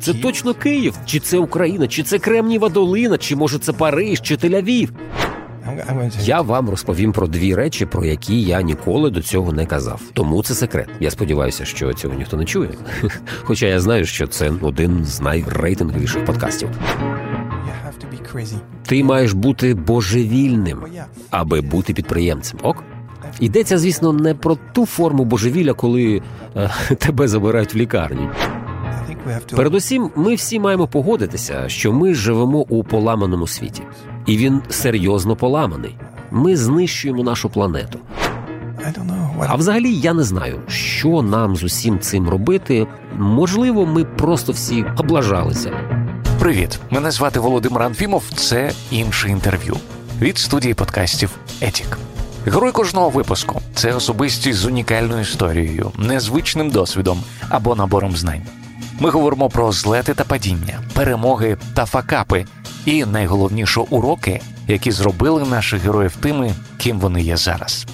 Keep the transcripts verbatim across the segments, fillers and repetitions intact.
Це точно Київ? Чи це Україна? Чи це Кремнієва долина? Чи, може, це Париж? Чи Тель-Авів? Я вам розповім про дві речі, про які я ніколи до цього не казав. Тому це секрет. Я сподіваюся, що цього ніхто не чує. Хоча я знаю, що це один з найрейтинговіших подкастів. Ти маєш бути божевільним, аби бути підприємцем. Ок? Йдеться, звісно, не про ту форму божевілля, коли е, тебе забирають в лікарні. Передусім, ми всі маємо погодитися, що ми живемо у поламаному світі. І він серйозно поламаний. Ми знищуємо нашу планету. А взагалі я не знаю, що нам з усім цим робити. Можливо, ми просто всі облажалися. Привіт, мене звати Володимир Анфімов. Це інше інтерв'ю від студії подкастів «Ethic». Герой кожного випуску – це особистість з унікальною історією, незвичним досвідом або набором знань. Ми говоримо про злети та падіння, перемоги та факапи і, найголовніше, уроки, які зробили наших героїв тими, ким вони є зараз.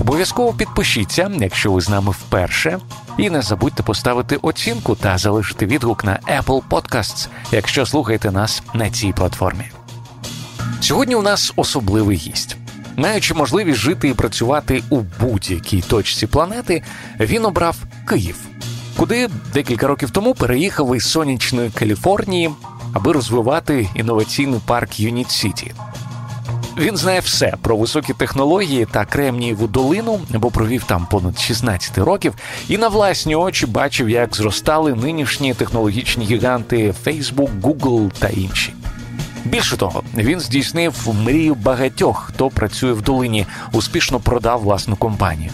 Обов'язково підпишіться, якщо ви з нами вперше, і не забудьте поставити оцінку та залишити відгук на Apple Podcasts, якщо слухаєте нас на цій платформі. Сьогодні у нас особливий гість. Маючи можливість жити і працювати у будь-якій точці планети, він обрав Київ, куди декілька років тому переїхав із сонячної Каліфорнії, аби розвивати інноваційний парк «UNIT.City». Він знає все про високі технології та Кремнієву долину, бо провів там понад шістнадцять років, і на власні очі бачив, як зростали нинішні технологічні гіганти Facebook, Google та інші. Більше того, він здійснив мрію багатьох, хто працює в долині, успішно продав власну компанію.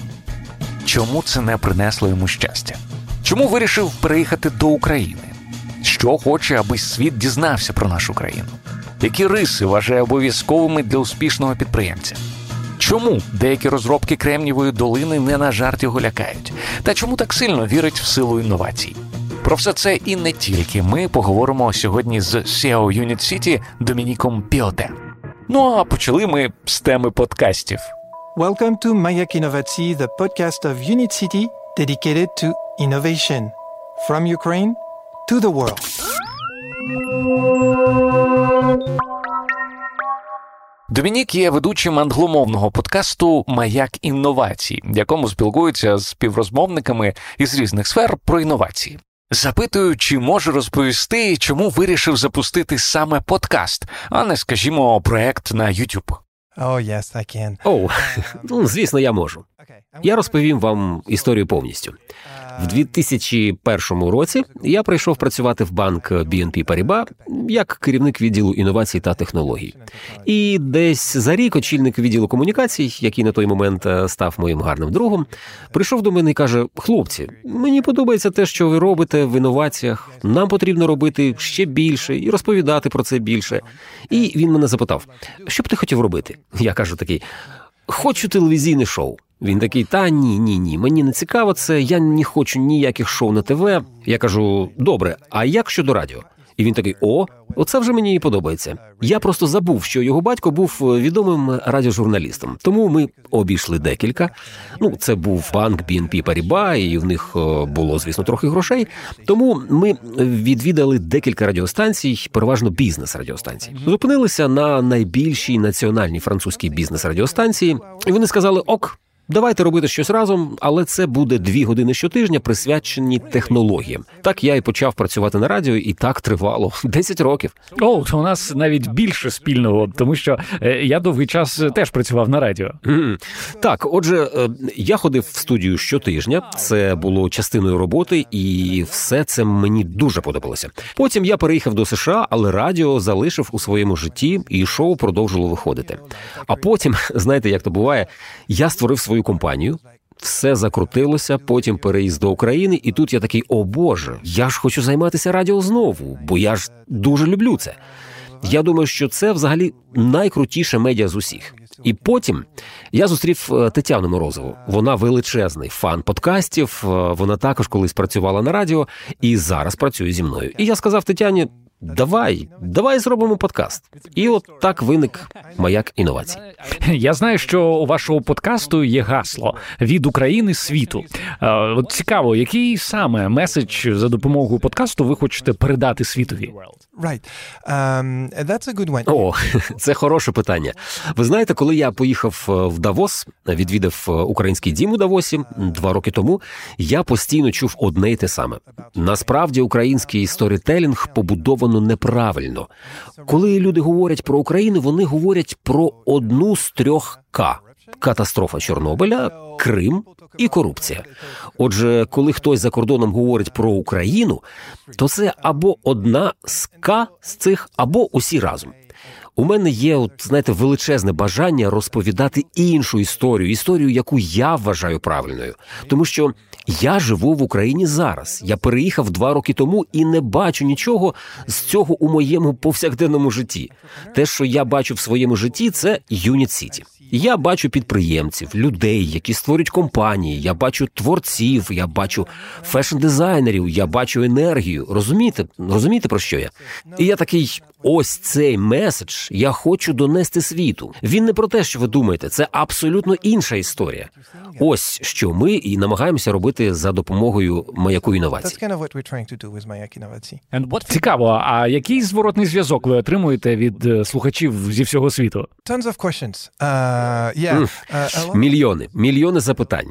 Чому це не принесло йому щастя? Чому вирішив переїхати до України? Що хоче, аби світ дізнався про нашу країну? Які риси вважає обов'язковими для успішного підприємця? Чому деякі розробки Кремнієвої долини не на жарт його лякають? Та чому так сильно вірить в силу інновацій? Про все це і не тільки ми поговоримо сьогодні з сі і о UNIT.City Домініком Піоте. Ну а почали ми з теми подкастів. Welcome to Mayak Innovatsiy, the podcast of UNIT.City dedicated to innovation. From Ukraine to the world. Домінік є ведучим англомовного подкасту «Маяк інновацій», в якому спілкується з співрозмовниками із різних сфер про інновації. Запитую, чи може розповісти, чому вирішив запустити саме подкаст, а не, скажімо, проект на YouTube. О, oh, yes, I can. О, ну, звісно, я можу. Я розповім вам історію повністю. В дві тисячі першому році я прийшов працювати в банк бі ен пі Paribas як керівник відділу інновацій та технологій. І десь за рік очільник відділу комунікацій, який на той момент став моїм гарним другом, прийшов до мене і каже: «Хлопці, мені подобається те, що ви робите в інноваціях, нам потрібно робити ще більше і розповідати про це більше». І він мене запитав: «Що б ти хотів робити?» Я кажу такий: «Хочу телевізійне шоу». Він такий: «Та ні, ні, ні, мені не цікаво це, я не хочу ніяких шоу на ТВ». Я кажу: «Добре, а як щодо радіо?» І він такий: «О, оце вже мені і подобається». Я просто забув, що його батько був відомим радіожурналістом. Тому ми обійшли декілька. Ну, це був банк бі ен пі Paribas, і в них було, звісно, трохи грошей. Тому ми відвідали декілька радіостанцій, переважно бізнес-радіостанцій. Зупинилися на найбільшій національній французькій бізнес-радіостанції, і вони сказали: «Ок, давайте робити щось разом, але це буде дві години щотижня, присвячені технологіям». Так я і почав працювати на радіо, і так тривало десять років. О, то у нас навіть більше спільного, тому що я довгий час теж працював на радіо. Mm. Так, отже, я ходив в студію щотижня, це було частиною роботи, і все це мені дуже подобалося. Потім я переїхав до США, але радіо залишив у своєму житті, і шоу продовжило виходити. А потім, знаєте, як то буває, я створив свою компанію, все закрутилося, потім переїзд до України, і тут я такий: «О Боже, я ж хочу займатися радіо знову, бо я ж дуже люблю це». Я думаю, що це взагалі найкрутіше медіа з усіх. І потім я зустрів Тетяну Морозову. Вона величезний фан подкастів, вона також колись працювала на радіо і зараз працює зі мною. І я сказав Тетяні: давай, давай зробимо подкаст. І от так виник Маяк Інновацій. Я знаю, що у вашого подкасту є гасло «Від України світу». От цікаво, який саме меседж за допомогою подкасту ви хочете передати світові? О, це хороше питання. Ви знаєте, коли я поїхав в Давос, відвідав український дім у Давосі два роки тому, я постійно чув одне й те саме. Насправді, український сторітелінг побудовано неправильно. Коли люди говорять про Україну, вони говорять про одну з трьох «К». Катастрофа Чорнобиля, Крим і корупція. Отже, коли хтось за кордоном говорить про Україну, то це або одна з «К» з цих, або усі разом. У мене є, от, знаєте, величезне бажання розповідати іншу історію, історію, яку я вважаю правильною. Тому що я живу в Україні зараз. Я переїхав два роки тому і не бачу нічого з цього у моєму повсякденному житті. Те, що я бачу в своєму житті, це юніт сіті. Я бачу підприємців, людей, які створюють компанії, я бачу творців, я бачу фешн-дизайнерів, я бачу енергію. Розумієте? Розумієте, про що я? І я такий, ось цей меседж я хочу донести світу. Він не про те, що ви думаєте, це абсолютно інша історія. Ось що ми і намагаємося робити за допомогою Маяку Інновацій. Цікаво, а який зворотний зв'язок ви отримуєте від слухачів зі всього світу? Мільйони, мільйони запитань.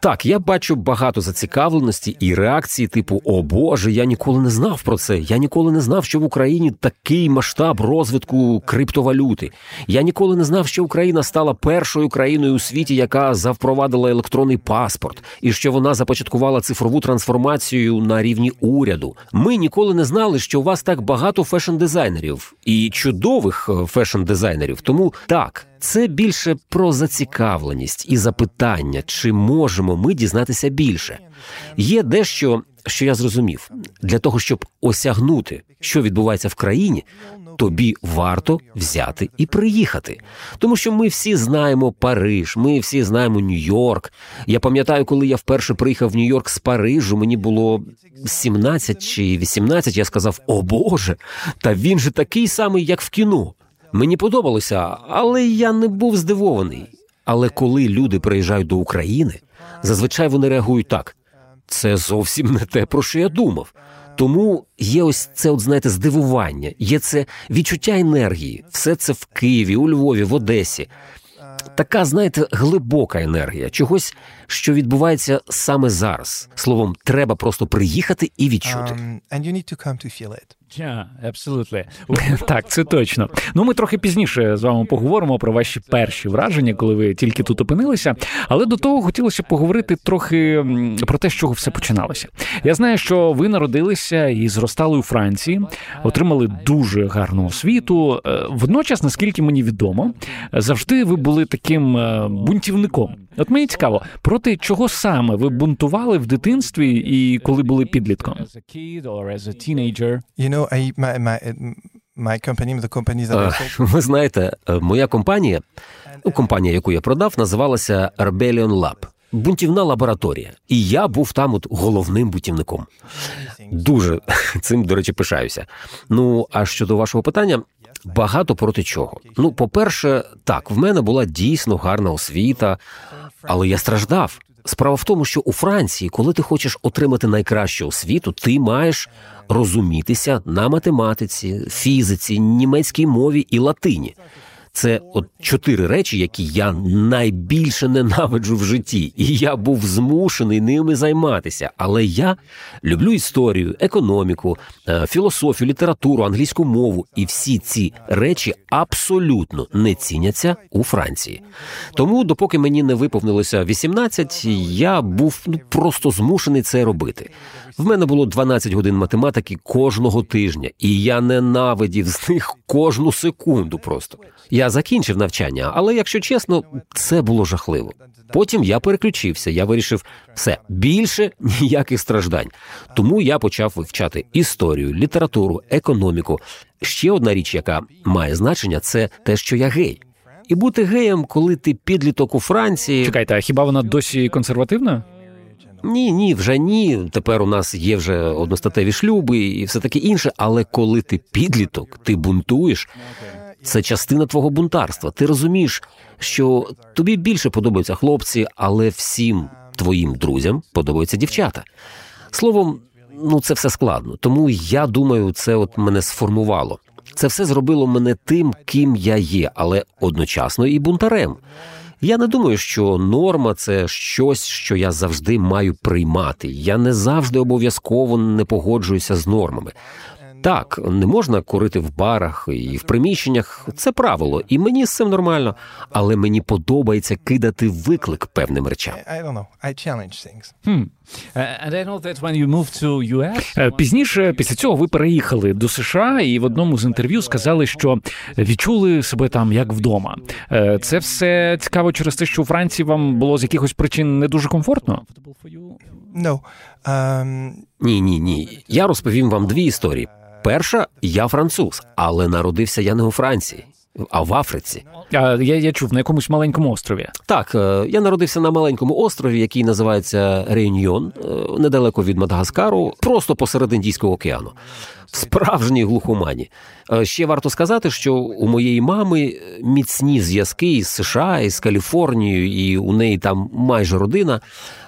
Так, я бачу багато зацікавленості і реакції типу «О Боже, я ніколи не знав про це, я ніколи не знав, що в Україні такий масштаб розвитку криптовалюти. Я ніколи не знав, що Україна стала першою країною у світі, яка запровадила електронний паспорт, і що вона започаткувала цифрову трансформацію на рівні уряду. Ми ніколи не знали, що у вас так багато фешн-дизайнерів і чудових фешн-дизайнерів, тому так». Це більше про зацікавленість і запитання, чи можемо ми дізнатися більше. Є дещо, що я зрозумів. Для того, щоб осягнути, що відбувається в країні, тобі варто взяти і приїхати. Тому що ми всі знаємо Париж, ми всі знаємо Нью-Йорк. Я пам'ятаю, коли я вперше приїхав в Нью-Йорк з Парижу, мені було сімнадцять чи вісімнадцять, я сказав, о Боже, та він же такий самий, як в кіно. Мені подобалося, але я не був здивований. Але коли люди приїжджають до України, зазвичай вони реагують так. Це зовсім не те, про що я думав. Тому є ось це, от, знаєте, здивування, є це відчуття енергії. Все це в Києві, у Львові, в Одесі. Така, знаєте, глибока енергія, чогось, що відбувається саме зараз. Словом, треба просто приїхати і відчути. Так, це точно. Ну, ми трохи пізніше з вами поговоримо про ваші перші враження, коли ви тільки тут опинилися. Але до того хотілося поговорити трохи про те, з чого все починалося. Я знаю, що ви народилися і зростали у Франції, отримали дуже гарну освіту. Водночас, наскільки мені відомо, завжди ви були таким бунтівником. От мені цікаво, проти чого саме ви бунтували в дитинстві і коли були підлітком? Ви знаєте, моя компанія, компанія, яку я продав, називалася Rebellion Lab. Бунтівна лабораторія. І я був там от головним бунтівником. Дуже цим, до речі, пишаюся. Ну, а щодо вашого питання, багато проти чого. Ну, по-перше, так, в мене була дійсно гарна освіта, але я страждав. Справа в тому, що у Франції, коли ти хочеш отримати найкращу освіту, ти маєш розумітися на математиці, фізиці, німецькій мові і латині. Це от чотири речі, які я найбільше ненавиджу в житті. І я був змушений ними займатися. Але я люблю історію, економіку, філософію, літературу, англійську мову. І всі ці речі абсолютно не ціняться у Франції. Тому, допоки мені не виповнилося вісімнадцять, я був ну, просто змушений це робити. В мене було дванадцять годин математики кожного тижня. І я ненавидів з них кожну секунду просто. Я закінчив навчання, але, якщо чесно, це було жахливо. Потім я переключився, я вирішив, все, більше ніяких страждань. Тому я почав вивчати історію, літературу, економіку. Ще одна річ, яка має значення, це те, що я гей. І бути геєм, коли ти підліток у Франції... Чекайте, а хіба вона досі консервативна? Ні, ні, вже ні. Тепер у нас є вже одностатеві шлюби і все таке інше. Але коли ти підліток, ти бунтуєш, це частина твого бунтарства. Ти розумієш, що тобі більше подобаються хлопці, але всім твоїм друзям подобаються дівчата. Словом, ну це все складно. Тому, я думаю, це от мене сформувало. Це все зробило мене тим, ким я є, але одночасно і бунтарем. Я не думаю, що норма – це щось, що я завжди маю приймати. Я не завжди обов'язково не погоджуюся з нормами. Так, не можна курити в барах і в приміщеннях, це правило, і мені з цим нормально, але мені подобається кидати виклик певним речам. Пізніше, після цього, ви переїхали до США і в одному з інтерв'ю сказали, що відчули себе там як вдома. Це все цікаво через те, що у Франції вам було з якихось причин не дуже комфортно? Ні, ні, ні. Я розповім вам дві історії. Перша, я француз, але народився я не у Франції, а в Африці. А я, я чув, на якомусь маленькому острові. Так, я народився на маленькому острові, який називається Реюньйон, недалеко від Мадагаскару, просто посеред Індійського океану. В справжній глухомані. Ще варто сказати, що у моєї мами міцні зв'язки із США, із Каліфорнією, і у неї там майже родина.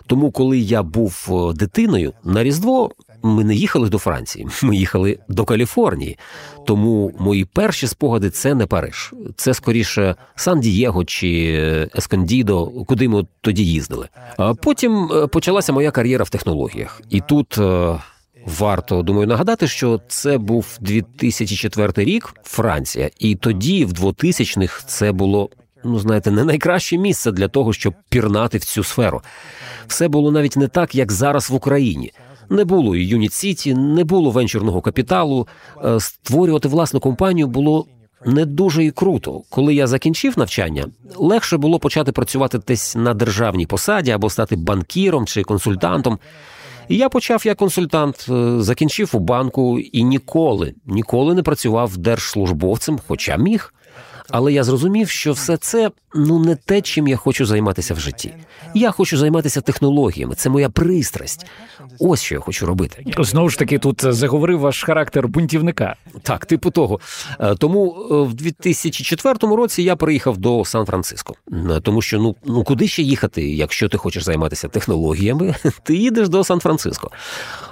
Тому, коли я був дитиною, на Різдво ми не їхали до Франції, ми їхали до Каліфорнії. Тому мої перші спогади – це не Париж. Це, скоріше, Сан-Дієго чи Ескондідо, куди ми тоді їздили. А потім почалася моя кар'єра в технологіях. І тут варто, думаю, нагадати, що це був дві тисячі четвертий рік, Франція. І тоді, в двотисячних, це було, ну, знаєте, не найкраще місце для того, щоб пірнати в цю сферу. Все було навіть не так, як зараз в Україні. Не було і юніт сіті, не було венчурного капіталу. Створювати власну компанію було не дуже і круто. Коли я закінчив навчання, легше було почати працювати десь на державній посаді або стати банкіром чи консультантом. І я почав як консультант, закінчив у банку і ніколи, ніколи не працював держслужбовцем, хоча міг. Але я зрозумів, що все це, ну, не те, чим я хочу займатися в житті. Я хочу займатися технологіями, це моя пристрасть. Ось що я хочу робити. Знову ж таки, тут заговорив ваш характер бунтівника. Так, типу того. Тому в дві тисячі четвертому році я приїхав до Сан-Франциско. Тому що, ну, ну куди ще їхати, якщо ти хочеш займатися технологіями? Ти їдеш до Сан-Франциско.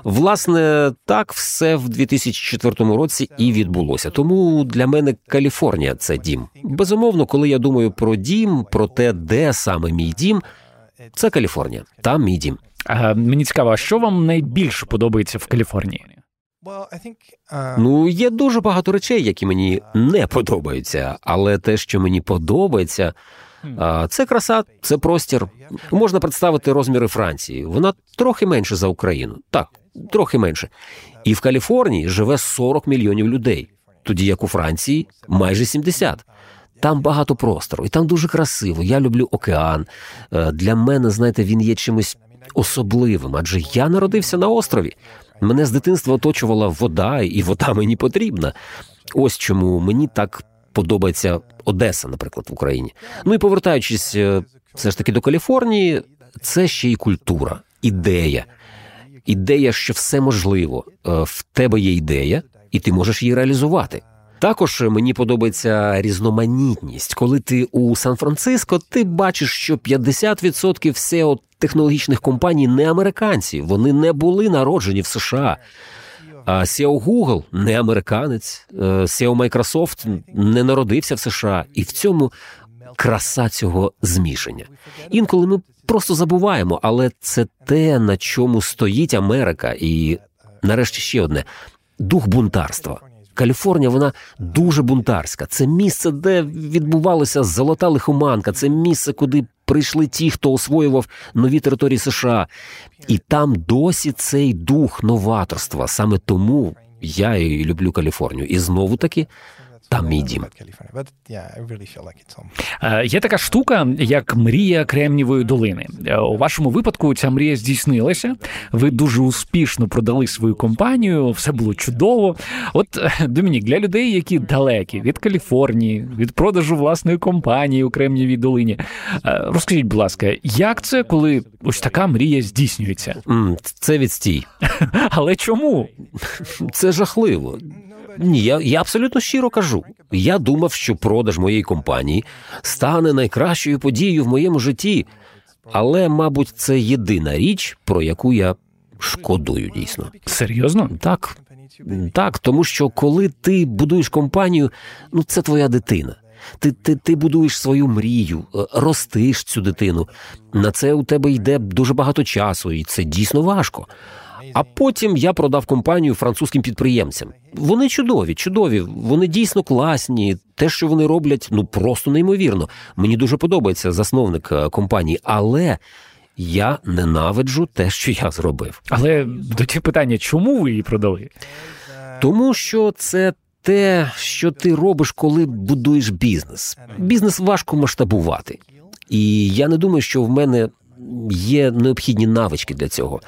Власне, так все в дві тисячі четвертому році і відбулося. Тому для мене Каліфорнія – це дім. Безумовно, коли я думаю про дім, про те, де саме мій дім, це Каліфорнія. Там мій дім. А, мені цікаво, а що вам найбільше подобається в Каліфорнії? Ну, є дуже багато речей, які мені не подобаються, але те, що мені подобається, це краса, це простір. Можна представити розміри Франції. Вона трохи менше за Україну. Так, трохи менше. І в Каліфорнії живе сорок мільйонів людей. Тоді, як у Франції, майже сімдесят. Там багато простору, і там дуже красиво. Я люблю океан. Для мене, знаєте, він є чимось особливим, адже я народився на острові. Мене з дитинства оточувала вода, і вода мені потрібна. Ось чому мені так подобається Одеса, наприклад, в Україні. Ну і повертаючись все ж таки до Каліфорнії, це ще й культура, ідея. Ідея, що все можливо. В тебе є ідея, і ти можеш її реалізувати. Також мені подобається різноманітність. Коли ти у Сан-Франциско, ти бачиш, що п'ятдесят відсотків сео технологічних компаній не американці. Вони не були народжені в США. А сео Google не американець, сео Microsoft не народився в США. І в цьому краса цього змішання. Інколи ми просто забуваємо, але це те, на чому стоїть Америка. І нарешті ще одне – дух бунтарства. Каліфорнія, вона дуже бунтарська. Це місце, де відбувалася золота лихоманка. Це місце, куди прийшли ті, хто освоював нові території США. І там досі цей дух новаторства. Саме тому я і люблю Каліфорнію. І знову-таки там мій дім. Є така штука, як мрія Кремнієвої долини. У вашому випадку ця мрія здійснилася. Ви дуже успішно продали свою компанію, все було чудово. От, Домінік, для людей, які далекі від Каліфорнії, від продажу власної компанії у Кремнієвій долині, розкажіть, будь ласка, як це, коли ось така мрія здійснюється? Це відстій. Але чому? Це жахливо. Ні, я, я абсолютно щиро кажу. Я думав, що продаж моєї компанії стане найкращою подією в моєму житті. Але, мабуть, це єдина річ, про яку я шкодую, дійсно. Серйозно? Так. Так, тому що коли ти будуєш компанію, ну, це твоя дитина. Ти, ти, ти будуєш свою мрію, ростиш цю дитину. На це у тебе йде дуже багато часу, і це дійсно важко. А потім я продав компанію французьким підприємцям. Вони чудові, чудові, вони дійсно класні. Те, що вони роблять, ну просто неймовірно. Мені дуже подобається засновник компанії, але я ненавиджу те, що я зробив. Але до ті питання, чому ви її продали? Тому що це те, що ти робиш, коли будуєш бізнес. Бізнес важко масштабувати. І я не думаю, що в мене є необхідні навички для цього.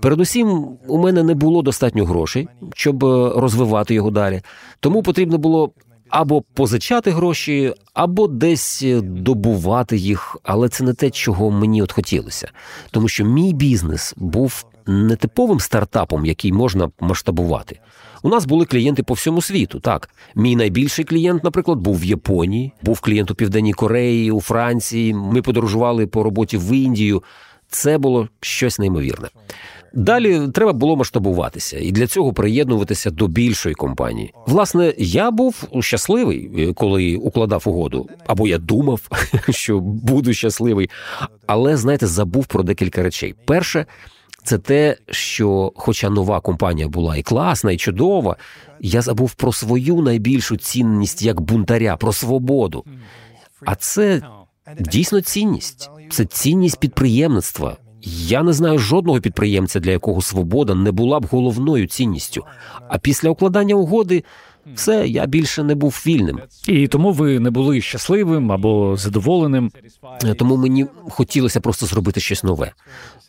Передусім, у мене не було достатньо грошей, щоб розвивати його далі. Тому потрібно було або позичати гроші, або десь добувати їх. Але це не те, чого мені от хотілося. Тому що мій бізнес був нетиповим стартапом, який можна масштабувати. У нас були клієнти по всьому світу, так. Мій найбільший клієнт, наприклад, був в Японії, був клієнт у Південній Кореї, у Франції. Ми подорожували по роботі в Індію. Це було щось неймовірне. Далі треба було масштабуватися і для цього приєднуватися до більшої компанії. Власне, я був щасливий, коли укладав угоду. Або я думав, що буду щасливий. Але, знаєте, забув про декілька речей. Перше – це те, що, хоча нова компанія була і класна, і чудова, я забув про свою найбільшу цінність як бунтаря, про свободу. А це дійсно цінність. Це цінність підприємництва. Я не знаю жодного підприємця, для якого свобода не була б головною цінністю. А після укладання угоди все, я більше не був вільним. І тому ви не були щасливим або задоволеним. Тому мені хотілося просто зробити щось нове.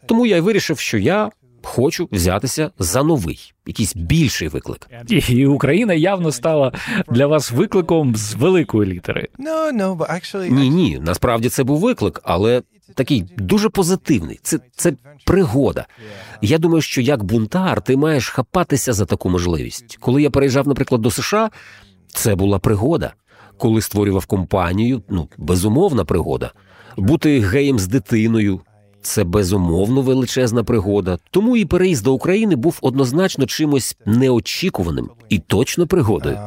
Тому я й вирішив, що я хочу взятися за новий, якийсь більший виклик. І Україна явно стала для вас викликом з великої літери. Ні-ні, насправді це був виклик, але такий дуже позитивний. Це, це пригода. Я думаю, що як бунтар ти маєш хапатися за таку можливість. Коли я переїжджав, наприклад, до США, це була пригода. Коли створював компанію, ну, безумовна пригода. Бути геєм з дитиною – це безумовно величезна пригода. Тому і переїзд до України був однозначно чимось неочікуваним і точно пригодою.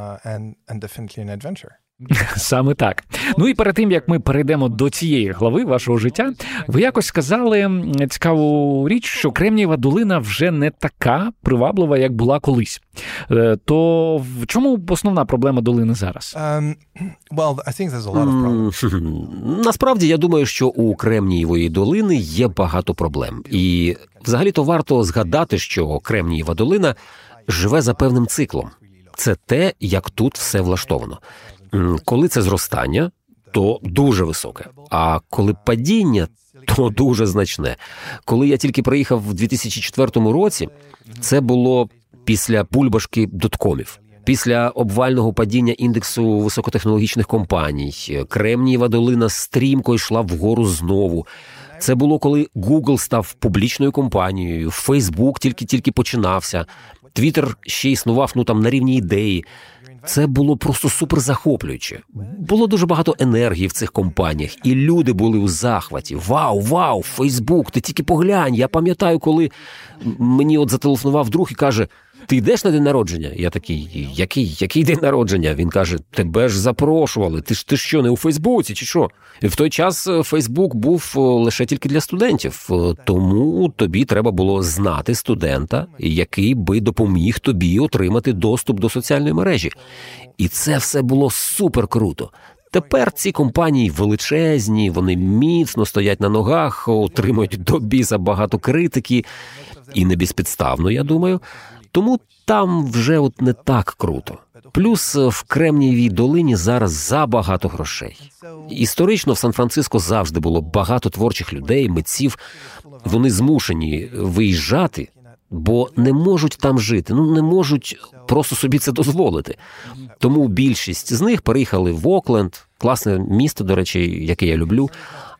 Саме так. Ну і перед тим, як ми перейдемо до цієї глави вашого життя, ви якось сказали цікаву річ, що Кремнієва долина вже не така приваблива, як була колись. То в чому основна проблема долини зараз? Um, well, I think there's a lot of problems. Насправді, я думаю, що у Кремнієвої долини є багато проблем. І взагалі-то варто згадати, що Кремнієва долина живе за певним циклом. Це те, як тут все влаштовано. Коли це зростання, то дуже високе, а коли падіння, то дуже значне. Коли я тільки приїхав в дві тисячі четвертому році, це було після бульбашки доткомів, після обвального падіння індексу високотехнологічних компаній. Кремнієва долина стрімко йшла вгору знову. Це було, коли Google став публічною компанією, Facebook тільки-тільки починався, Twitter ще існував, ну там, на рівні ідеї. Це було просто суперзахоплююче. Було дуже багато енергії в цих компаніях, і люди були у захваті. Вау, вау, Фейсбук, ти тільки поглянь. Я пам'ятаю, коли мені от зателефонував друг і каже, ти йдеш на день народження? Я такий, який, який день народження? Він каже, тебе ж запрошували, ти ж ти що, не у Фейсбуці чи що? В той час Фейсбук був лише тільки для студентів, тому тобі треба було знати студента, який би допоміг тобі отримати доступ до соціальної мережі. І це все було супер круто. Тепер ці компанії величезні, вони міцно стоять на ногах, отримують до біса багато критики, і не безпідставно, я думаю. Тому там вже от не так круто. Плюс в Кремнієвій долині зараз забагато грошей. Історично в Сан-Франциско завжди було багато творчих людей, митців. Вони змушені виїжджати, бо не можуть там жити, ну не можуть просто собі це дозволити. Тому більшість з них переїхали в Окленд, класне місто, до речі, яке я люблю,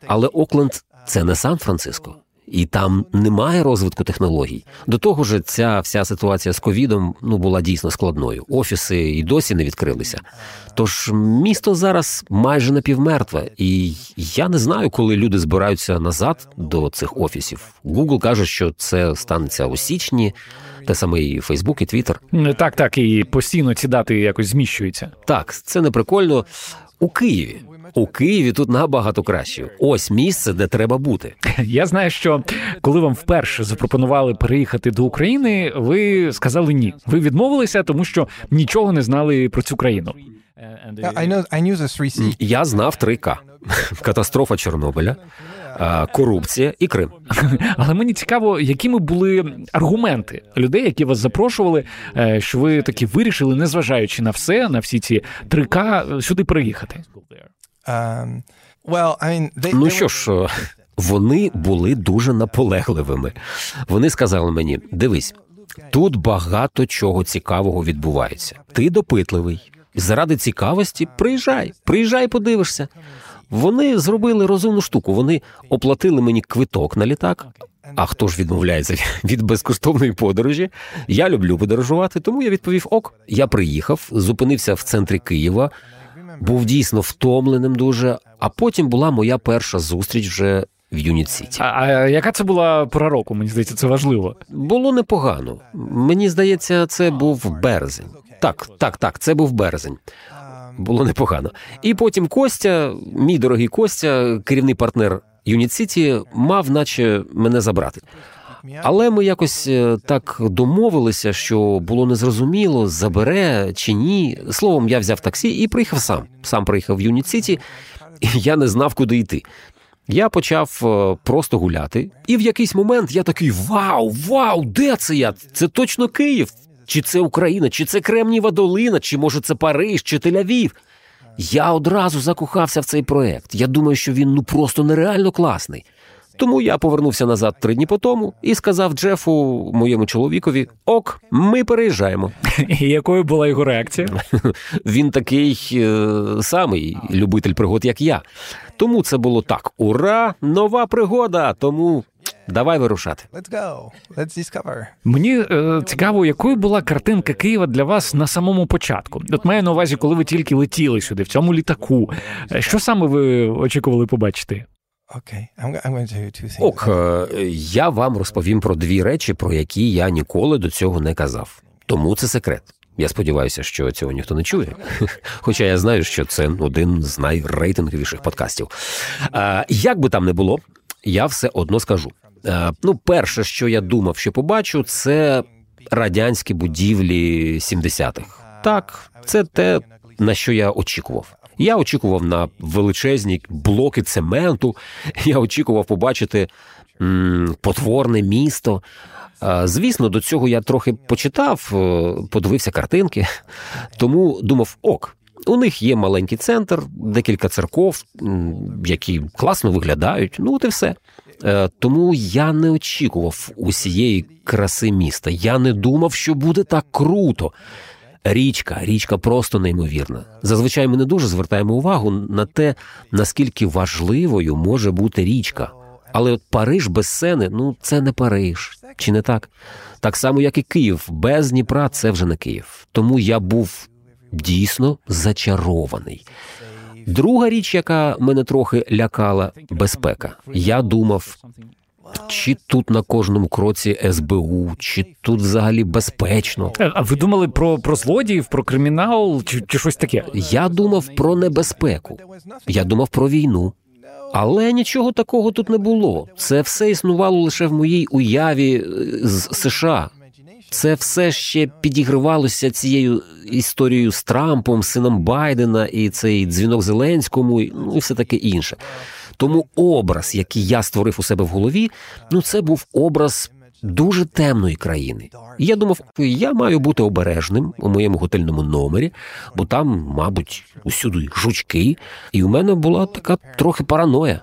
але Окленд – це не Сан-Франциско. І там немає розвитку технологій. До того ж, ця вся ситуація з ковідом, ну, була дійсно складною. Офіси і досі не відкрилися. Тож місто зараз майже напівмертве. І я не знаю, коли люди збираються назад до цих офісів. Google каже, що це станеться у січні. Те саме і Facebook, і Twitter. Так, так, і постійно ці дати якось зміщуються. Так, це не прикольно. У Києві. У Києві тут набагато краще. Ось місце, де треба бути. Я знаю, що коли вам вперше запропонували переїхати до України, ви сказали ні. Ви відмовилися, тому що нічого не знали про цю країну. Я знав три К. Катастрофа Чорнобиля, корупція і Крим. Але мені цікаво, якими були аргументи людей, які вас запрошували, що ви таки вирішили, незважаючи на все, на всі ці три К, сюди переїхати. Ну що ж, вони були дуже наполегливими. Вони сказали мені, дивись, тут багато чого цікавого відбувається. Ти допитливий. Заради цікавості приїжджай, приїжджай, подивишся. Вони зробили розумну штуку. Вони оплатили мені квиток на літак. А хто ж відмовляється від безкоштовної подорожі? Я люблю подорожувати, тому я відповів ок. Я приїхав, зупинився в центрі Києва, був дійсно втомленим дуже, а потім була моя перша зустріч вже в юніт сіті. А, а яка це була пора року? Мені здається, це важливо. Було непогано. Мені здається, це був березень. Так, так, так, це був березень. Було непогано. І потім Костя, мій дорогий Костя, керівний партнер юніт сіті, мав наче мене забрати. Але ми якось так домовилися, що було незрозуміло, забере чи ні. Словом, я взяв таксі і приїхав сам. Сам приїхав в юніт сіті, і я не знав, куди йти. Я почав просто гуляти, і в якийсь момент я такий, вау, вау, де це я? Це точно Київ. Чи це Україна, чи це Кремнієва долина, чи, може, це Париж, чи Тель-Авів. Я одразу закохався в цей проєкт. Я думаю, що він, ну, просто нереально класний. Тому я повернувся назад три дні по тому і сказав Джефу, моєму чоловікові, ок, ми переїжджаємо. І якою була його реакція? Він такий е, самий любитель пригод, як я. Тому це було так, ура, нова пригода, тому... Давай вирушати. Let's go. Let's discover. Мені е, цікаво, якою була картинка Києва для вас на самому початку? От маю на увазі, коли ви тільки летіли сюди, в цьому літаку. Що саме ви очікували побачити? Ок, я вам розповім про дві речі, про які я ніколи до цього не казав. Тому це секрет. Я сподіваюся, що цього ніхто не чує. Хоча я знаю, що це один з найрейтинговіших подкастів. Е, як би там не було, я все одно скажу. Ну, перше, що я думав, що побачу, це радянські будівлі сімдесятих. Так, це те, на що я очікував. Я очікував на величезні блоки цементу, я очікував побачити м- потворне місто. Звісно, до цього я трохи почитав, подивився картинки, тому думав, ок. У них є маленький центр, декілька церков, які класно виглядають, ну от і все. Тому я не очікував усієї краси міста. Я не думав, що буде так круто. Річка, річка просто неймовірна. Зазвичай ми не дуже звертаємо увагу на те, наскільки важливою може бути річка. Але от Париж без Сени, ну це не Париж, чи не так? Так само, як і Київ. Без Дніпра це вже не Київ. Тому я був... дійсно зачарований. Друга річ, яка мене трохи лякала – безпека. Я думав, чи тут на кожному кроці ес бе у, чи тут взагалі безпечно. А ви думали про, про злодіїв, про кримінал, чи, чи щось таке? Я думав про небезпеку. Я думав про війну. Але нічого такого тут не було. Це все існувало лише в моїй уяві з США. Це все ще підігривалося цією історією з Трампом, сином Байдена, і цей дзвінок Зеленському, і, ну, і все таке інше. Тому образ, який я створив у себе в голові, ну це був образ дуже темної країни. І я думав, я маю бути обережним у моєму готельному номері, бо там, мабуть, усюди жучки. І в мене була така трохи параноя.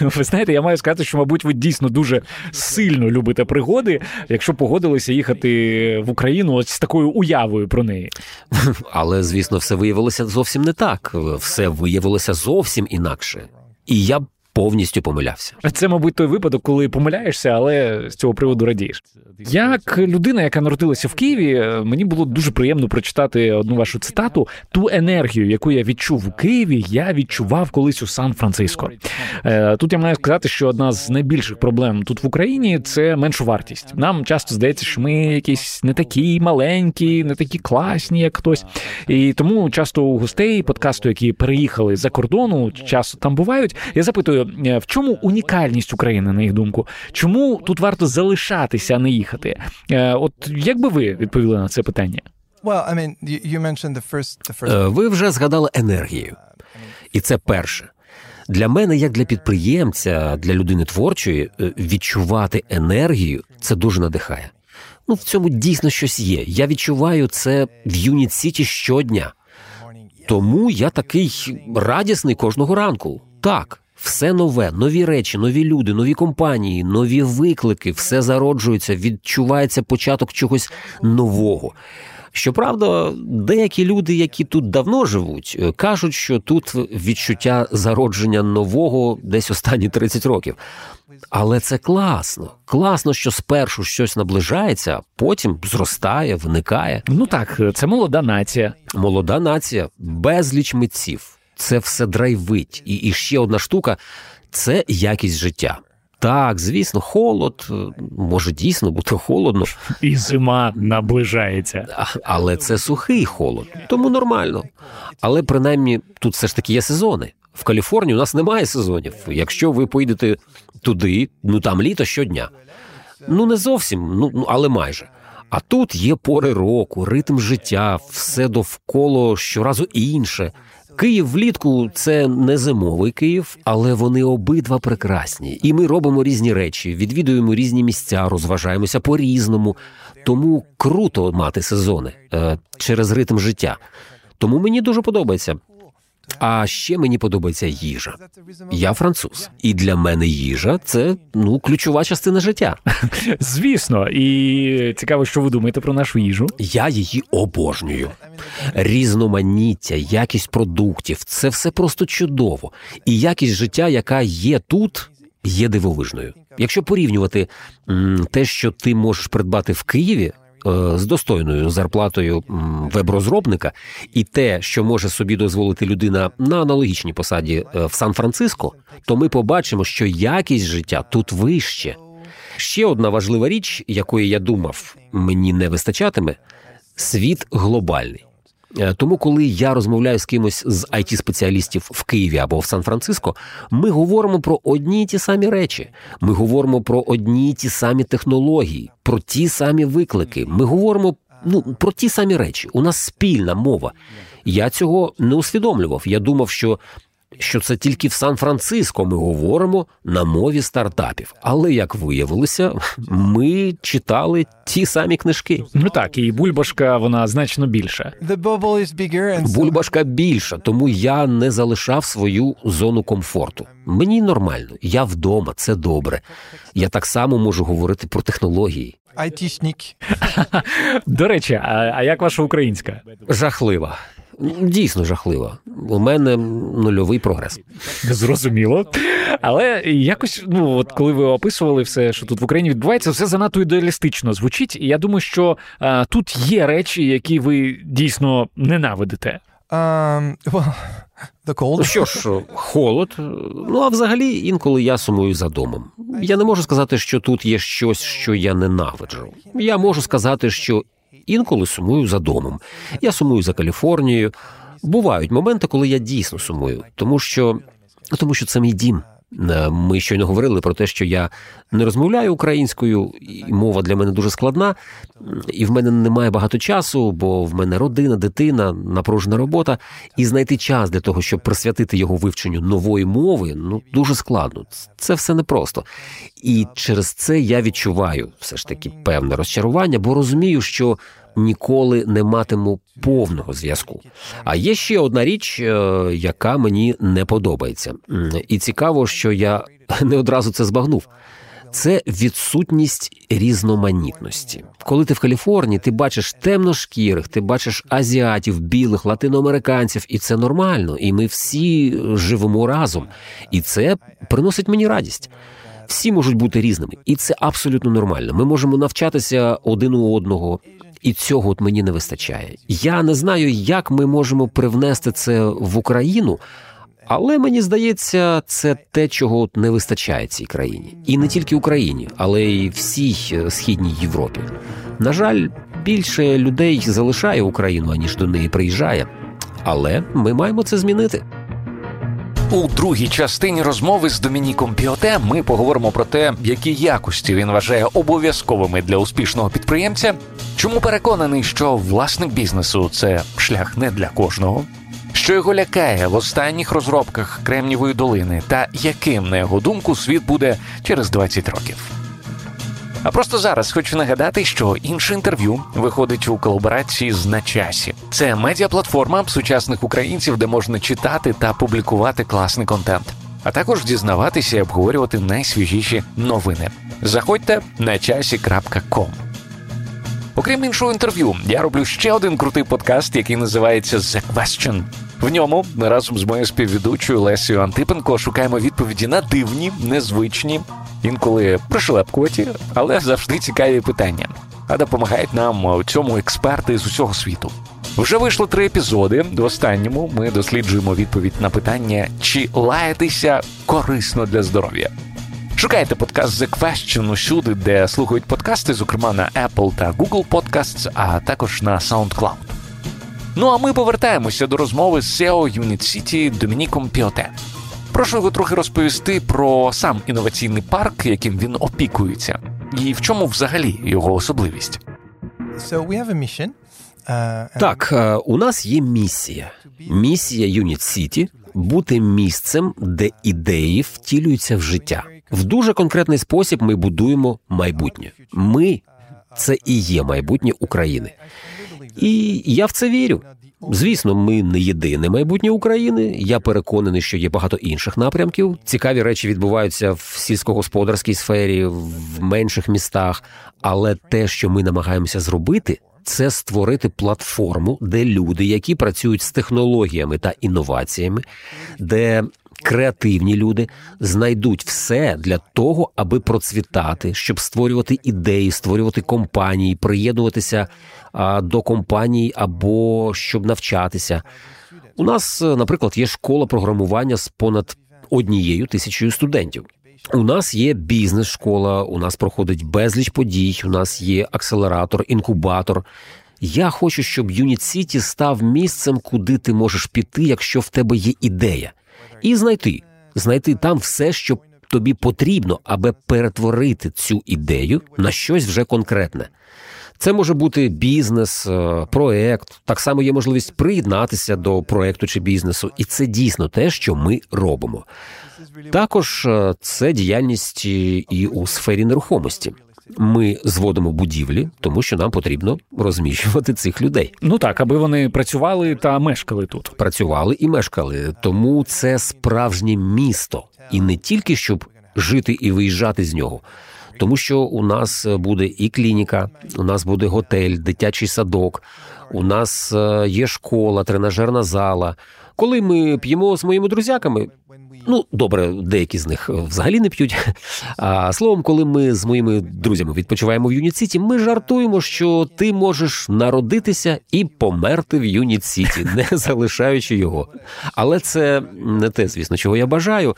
Ви знаєте, я маю сказати, що, мабуть, ви дійсно дуже сильно любите пригоди, якщо погодилися їхати в Україну ось з такою уявою про неї. Але, звісно, все виявилося зовсім не так. Все виявилося зовсім інакше. І я повністю помилявся. Це, мабуть, той випадок, коли помиляєшся, але з цього приводу радієш. Як людина, яка народилася в Києві, мені було дуже приємно прочитати одну вашу цитату. «Ту енергію, яку я відчув у Києві, я відчував колись у Сан-Франциско». Тут я маю сказати, що одна з найбільших проблем тут в Україні – це меншовартість. Нам часто здається, що ми якісь не такі маленькі, не такі класні, як хтось. І тому часто у гостей подкасту, які переїхали за кордону, часто там бувають, я запитую, в чому унікальність України, на їх думку? Чому тут варто залишатися, а не їхати? От як би ви відповіли на це питання? Ви вже згадали енергію. І це перше. Для мене, як для підприємця, для людини творчої, відчувати енергію – це дуже надихає. Ну, в цьому дійсно щось є. Я відчуваю це в юніт сіті щодня. Тому я такий радісний кожного ранку. Так. Все нове, нові речі, нові люди, нові компанії, нові виклики, все зароджується, відчувається початок чогось нового. Щоправда, деякі люди, які тут давно живуть, кажуть, що тут відчуття зародження нового десь останні тридцять років. Але це класно. Класно, що спершу щось наближається, а потім зростає, виникає. Ну так, це молода нація. Молода нація, безліч митців. Це все драйвить. І, і ще одна штука – це якість життя. Так, звісно, холод. Може дійсно бути холодно. І зима наближається. Але це сухий холод, тому нормально. Але принаймні тут все ж таки є сезони. В Каліфорнії у нас немає сезонів. Якщо ви поїдете туди, ну там літо щодня. Ну не зовсім, ну але майже. А тут є пори року, ритм життя, все довкола щоразу інше. Київ влітку – це не зимовий Київ, але вони обидва прекрасні. І ми робимо різні речі, відвідуємо різні місця, розважаємося по-різному. Тому круто мати сезони е, через ритм життя. Тому мені дуже подобається. А ще мені подобається їжа. Я француз. І для мене їжа – це, ну, ключова частина життя. Звісно. І цікаво, що ви думаєте про нашу їжу? Я її обожнюю. Різноманіття, якість продуктів – це все просто чудово. І якість життя, яка є тут, є дивовижною. Якщо порівнювати м, те, що ти можеш придбати в Києві, з достойною зарплатою веб-розробника і те, що може собі дозволити людина на аналогічній посаді в Сан-Франциско, то ми побачимо, що якість життя тут вище. Ще одна важлива річ, якої, я думав, мені не вистачатиме – світ глобальний. Тому, коли я розмовляю з кимось з ай ті-спеціалістів в Києві або в Сан-Франциско, ми говоримо про одні й ті самі речі. Ми говоримо про одні й ті самі технології, про ті самі виклики. Ми говоримо, ну, про ті самі речі. У нас спільна мова. Я цього не усвідомлював. Я думав, що, що це тільки в Сан-Франциско ми говоримо на мові стартапів. Але, як виявилося, ми читали ті самі книжки. Ну так, і бульбашка, вона значно більша. Бульбашка більша, тому я не залишав свою зону комфорту. Мені нормально, я вдома, це добре. Я так само можу говорити про технології. Айтішнік. До речі, а, а як ваша українська? Жахлива. Дійсно жахлива. У мене нульовий прогрес. Зрозуміло. Але якось, ну, от коли ви описували все, що тут в Україні відбувається, все занадто ідеалістично звучить. І я думаю, що а, тут є речі, які ви дійсно ненавидите. Um, well, the cold. Що ж, холод. Ну, а взагалі інколи я сумую за домом. Я не можу сказати, що тут є щось, що я ненавиджу. Я можу сказати, що інколи сумую за домом. Я сумую за Каліфорнією. Бувають моменти, коли я дійсно сумую, тому що, тому що це мій дім. Ми щойно говорили про те, що я не розмовляю українською, і мова для мене дуже складна, і в мене немає багато часу, бо в мене родина, дитина, напружена робота, і знайти час для того, щоб присвятити його вивченню нової мови, ну, дуже складно. Це все непросто. І через це я відчуваю все ж таки певне розчарування, бо розумію, що ніколи не матиму повного зв'язку. А є ще одна річ, яка мені не подобається. І цікаво, що я не одразу це збагнув. Це відсутність різноманітності. Коли ти в Каліфорнії, ти бачиш темношкірих, ти бачиш азіатів, білих, латиноамериканців, і це нормально, і ми всі живемо разом. І це приносить мені радість. Всі можуть бути різними, і це абсолютно нормально. Ми можемо навчатися один у одного, і цього от мені не вистачає. Я не знаю, як ми можемо привнести це в Україну, але, мені здається, це те, чого не вистачає цій країні. І не тільки Україні, але й всій Східній Європі. На жаль, більше людей залишає Україну, аніж до неї приїжджає. Але ми маємо це змінити. У другій частині розмови з Домініком Піоте ми поговоримо про те, які якості він вважає обов'язковими для успішного підприємця, чому переконаний, що власник бізнесу – це шлях не для кожного, що його лякає в останніх розробках Кремнієвої долини та яким, на його думку, світ буде через двадцять років. А просто зараз хочу нагадати, що інше інтерв'ю виходить у колаборації з «На часі». Це медіаплатформа сучасних українців, де можна читати та публікувати класний контент, а також дізнаватися і обговорювати найсвіжіші новини. Заходьте на часі крапка ком. Окрім іншого інтерв'ю, я роблю ще один крутий подкаст, який називається «The Question». В ньому разом з моєю співведучою Лесею Антипенко шукаємо відповіді на дивні, незвичні, інколи пришелепкуваті, але завжди цікаві питання. А допомагають нам у цьому експерти з усього світу. Вже вийшло три епізоди. В останньому ми досліджуємо відповідь на питання, чи лаятися корисно для здоров'я. Шукайте подкаст «The Question» усюди, де слухають подкасти, зокрема на Apple та Google Podcasts, а також на SoundCloud. Ну а ми повертаємося до розмови з сі і о UNIT.City Домініком Піоте. Прошу його трохи розповісти про сам інноваційний парк, яким він опікується, і в чому взагалі його особливість. So we have a mission. Uh, and... Так, у нас є місія. Місія UNIT.City – бути місцем, де ідеї втілюються в життя. В дуже конкретний спосіб ми будуємо майбутнє. Ми – це і є майбутнє України. І я в це вірю. Звісно, ми не єдине майбутнє України. Я переконаний, що є багато інших напрямків. Цікаві речі відбуваються в сільськогосподарській сфері, в менших містах. Але те, що ми намагаємося зробити, це створити платформу, де люди, які працюють з технологіями та інноваціями, де креативні люди знайдуть все для того, аби процвітати, щоб створювати ідеї, створювати компанії, приєднуватися а, до компаній або щоб навчатися. У нас, наприклад, є школа програмування з понад однією тисячою студентів. У нас є бізнес-школа, у нас проходить безліч подій, у нас є акселератор, інкубатор. Я хочу, щоб UNIT.City став місцем, куди ти можеш піти, якщо в тебе є ідея. І знайти, знайти там все, що тобі потрібно, аби перетворити цю ідею на щось вже конкретне. Це може бути бізнес, проект, так само є можливість приєднатися до проекту чи бізнесу, і це дійсно те, що ми робимо. Також це діяльність і у сфері нерухомості. Ми зводимо будівлі, тому що нам потрібно розміщувати цих людей. Ну так, аби вони працювали та мешкали тут. Працювали і мешкали. Тому це справжнє місто. І не тільки, щоб жити і виїжджати з нього. Тому що у нас буде і клініка, у нас буде готель, дитячий садок, у нас є школа, тренажерна зала. Коли ми п'ємо з моїми друзяками, ну, добре, деякі з них взагалі не п'ють. А словом, коли ми з моїми друзями відпочиваємо в UNIT.City, ми жартуємо, що ти можеш народитися і померти в UNIT.City, не залишаючи його. Але це не те, звісно, чого я бажаю.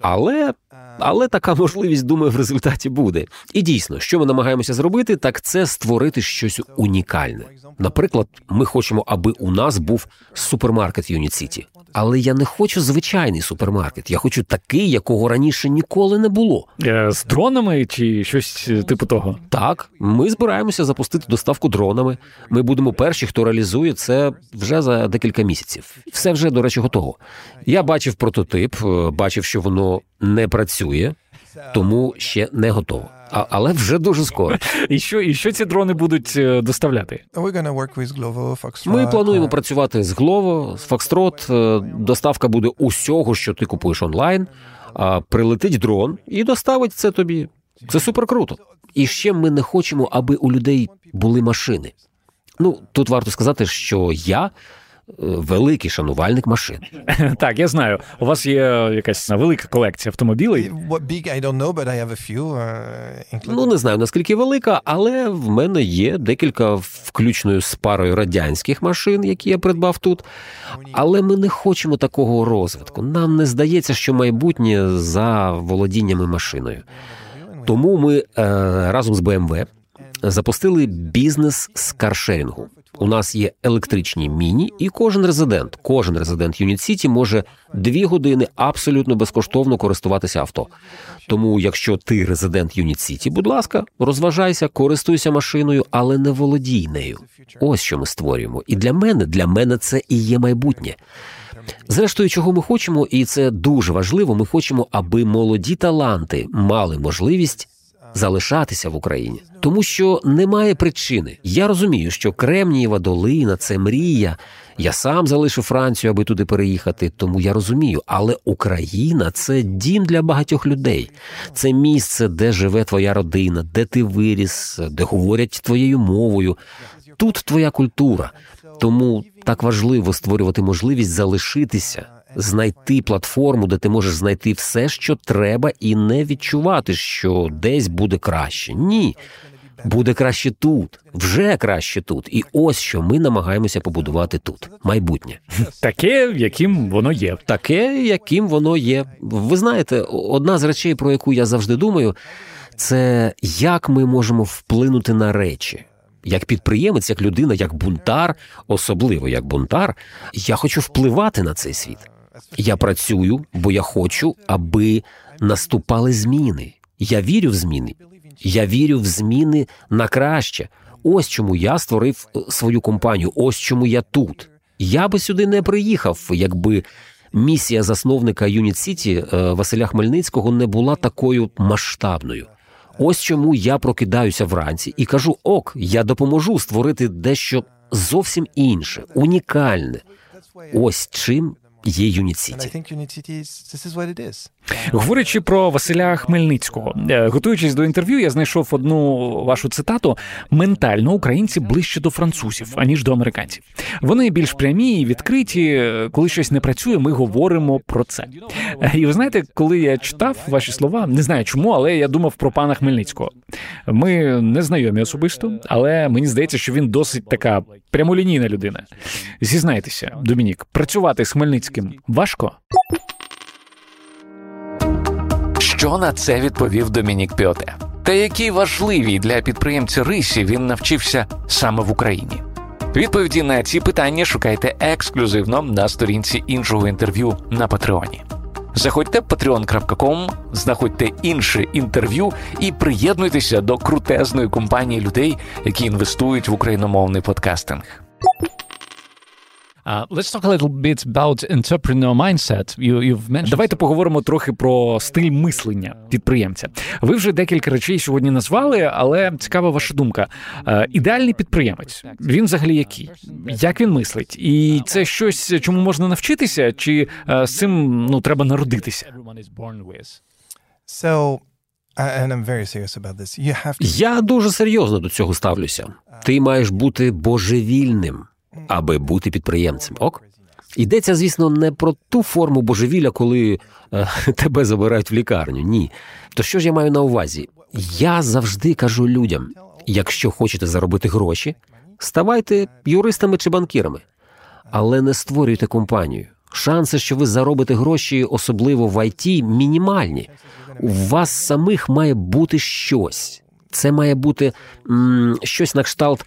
Але Але така можливість, думаю, в результаті буде. І дійсно, що ми намагаємося зробити, так це створити щось унікальне. Наприклад, ми хочемо, аби у нас був супермаркет UNIT.City. Але я не хочу звичайний супермаркет. Я хочу такий, якого раніше ніколи не було. З дронами чи щось типу того? Так. Ми збираємося запустити доставку дронами. Ми будемо перші, хто реалізує це вже за декілька місяців. Все вже, до речі, готово. Я бачив прототип, бачив, що воно не працює, тому ще не готово. А, але вже дуже скоро. І що, і що ці дрони будуть доставляти? Ми плануємо працювати з Glovo, з Foxtrot. Доставка буде усього, що ти купуєш онлайн. А прилетить дрон і доставить це тобі. Це супер круто. І ще ми не хочемо, аби у людей були машини. Ну, тут варто сказати, що я великий шанувальник машин. Так, я знаю. У вас є якась велика колекція автомобілів. Ну, не знаю, наскільки велика, але в мене є декілька, включно з парою радянських машин, які я придбав тут. Але ми не хочемо такого розвитку. Нам не здається, що майбутнє за володіннями машиною. Тому ми е, разом з бі ем ве запустили бізнес з каршерінгу. У нас є електричні міні, і кожен резидент, кожен резидент UNIT.City може дві години абсолютно безкоштовно користуватися авто. Тому, якщо ти резидент UNIT.City, будь ласка, розважайся, користуйся машиною, але не володій нею. Ось що ми створюємо. І для мене, для мене це і є майбутнє. Зрештою, чого ми хочемо, і це дуже важливо, ми хочемо, аби молоді таланти мали можливість залишатися в Україні. Тому що немає причини. Я розумію, що Кремнієва долина – це мрія. Я сам залишу Францію, аби туди переїхати, тому я розумію. Але Україна – це дім для багатьох людей. Це місце, де живе твоя родина, де ти виріс, де говорять твоєю мовою. Тут твоя культура. Тому так важливо створювати можливість залишитися, знайти платформу, де ти можеш знайти все, що треба, і не відчувати, що десь буде краще. Ні, буде краще тут, вже краще тут. І ось що ми намагаємося побудувати тут. Майбутнє. Таке, яким воно є. Таке, яким воно є. Ви знаєте, одна з речей, про яку я завжди думаю, це як ми можемо вплинути на речі. Як підприємець, як людина, як бунтар, особливо як бунтар, я хочу впливати на цей світ. Я працюю, бо я хочу, аби наступали зміни. Я вірю в зміни. Я вірю в зміни на краще. Ось чому я створив свою компанію, ось чому я тут. Я би сюди не приїхав, якби місія засновника UNIT.City Василя Хмельницького не була такою масштабною. Ось чому я прокидаюся вранці і кажу, ок, я допоможу створити дещо зовсім інше, унікальне. Ось чим є UNIT.City. Говорячи про Василя Хмельницького, готуючись до інтерв'ю, я знайшов одну вашу цитату. «Ментально українці ближче до французів, аніж до американців. Вони більш прямі і відкриті. Коли щось не працює, ми говоримо про це». І ви знаєте, коли я читав ваші слова, не знаю чому, але я думав про пана Хмельницького. Ми не знайомі особисто, але мені здається, що він досить така прямолінійна людина. Зізнайтеся, Домінік, працювати з Хмельницьким важко? Що на це відповів Домінік Піоте? Та які важливі для підприємця рисі він навчився саме в Україні? Відповіді на ці питання шукайте ексклюзивно на сторінці іншого інтерв'ю на Патреоні. Заходьте в патреон крапка ком, знаходьте інше інтерв'ю і приєднуйтеся до крутезної компанії людей, які інвестують в україномовний подкастинг. Uh, let's talk a little bit about entrepreneur mindset. You, you've mentioned... Давайте поговоримо трохи про стиль мислення підприємця. Ви вже декілька речей сьогодні назвали, але цікава ваша думка. Uh, ідеальний підприємець, він взагалі який? Як він мислить? І це щось, чому можна навчитися? Чи uh, з цим ну, треба народитися? So... Я дуже серйозно до цього ставлюся. Ти маєш бути божевільним, аби бути підприємцем. Ок? Йдеться, звісно, не про ту форму божевілля, коли е, тебе забирають в лікарню. Ні. То що ж я маю на увазі? Я завжди кажу людям, якщо хочете заробити гроші, ставайте юристами чи банкірами. Але не створюйте компанію. Шанси, що ви заробите гроші, особливо в ай ті, мінімальні. У вас самих має бути щось. Це має бути м- щось на кшталт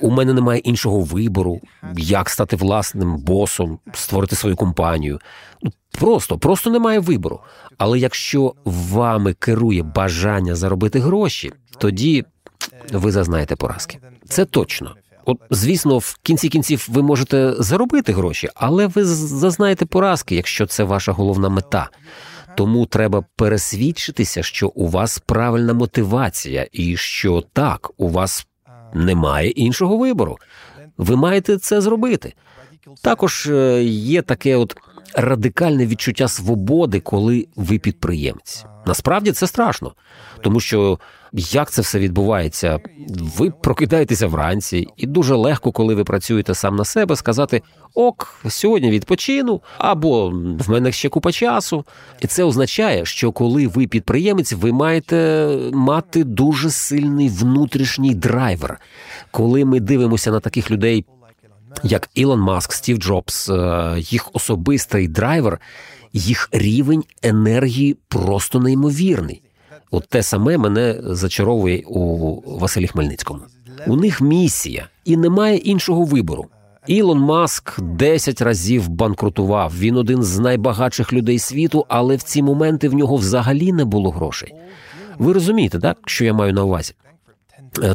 «У мене немає іншого вибору, як стати власним босом, створити свою компанію». Просто, просто немає вибору. Але якщо вами керує бажання заробити гроші, тоді ви зазнаєте поразки. Це точно. От, звісно, в кінці кінців ви можете заробити гроші, але ви зазнаєте поразки, якщо це ваша головна мета. Тому треба пересвідчитися, що у вас правильна мотивація і що так, у вас немає іншого вибору. Ви маєте це зробити. Також є таке от радикальне відчуття свободи, коли ви підприємець. Насправді це страшно, тому що як це все відбувається? Ви прокидаєтеся вранці, і дуже легко, коли ви працюєте сам на себе, сказати «Ок, сьогодні відпочину» або «В мене ще купа часу». І це означає, що коли ви підприємець, ви маєте мати дуже сильний внутрішній драйвер. Коли ми дивимося на таких людей, як Ілон Маск, Стів Джобс, їх особистий драйвер, їх рівень енергії просто неймовірний. От те саме мене зачаровує у Василі Хмельницькому. У них місія, і немає іншого вибору. Ілон Маск десять разів банкрутував. Він один з найбагатших людей світу, але в ці моменти в нього взагалі не було грошей. Ви розумієте, так, що я маю на увазі?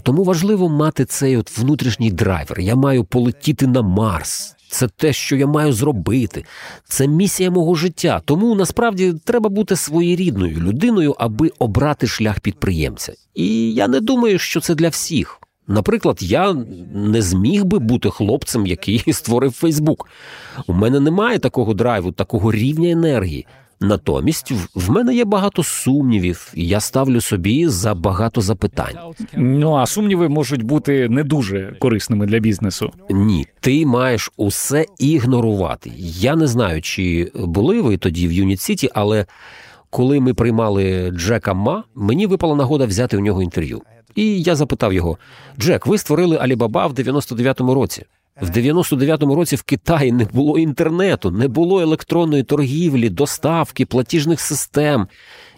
Тому важливо мати цей от внутрішній драйвер. Я маю полетіти на Марс. Це те, що я маю зробити. Це місія мого життя. Тому, насправді, треба бути своєрідною людиною, аби обрати шлях підприємця. І я не думаю, що це для всіх. Наприклад, я не зміг би бути хлопцем, який створив Фейсбук. У мене немає такого драйву, такого рівня енергії. Натомість в мене є багато сумнівів, і я ставлю собі за багато запитань. Ну, а сумніви можуть бути не дуже корисними для бізнесу. Ні, ти маєш усе ігнорувати. Я не знаю, чи були ви тоді в юніт сіті, але коли ми приймали Джека Ма, мені випала нагода взяти у нього інтерв'ю. І я запитав його: «Джек, ви створили Алібаба в дев'яносто дев'ятому році». В дев'яносто дев'ятому році в Китаї не було інтернету, не було електронної торгівлі, доставки, платіжних систем.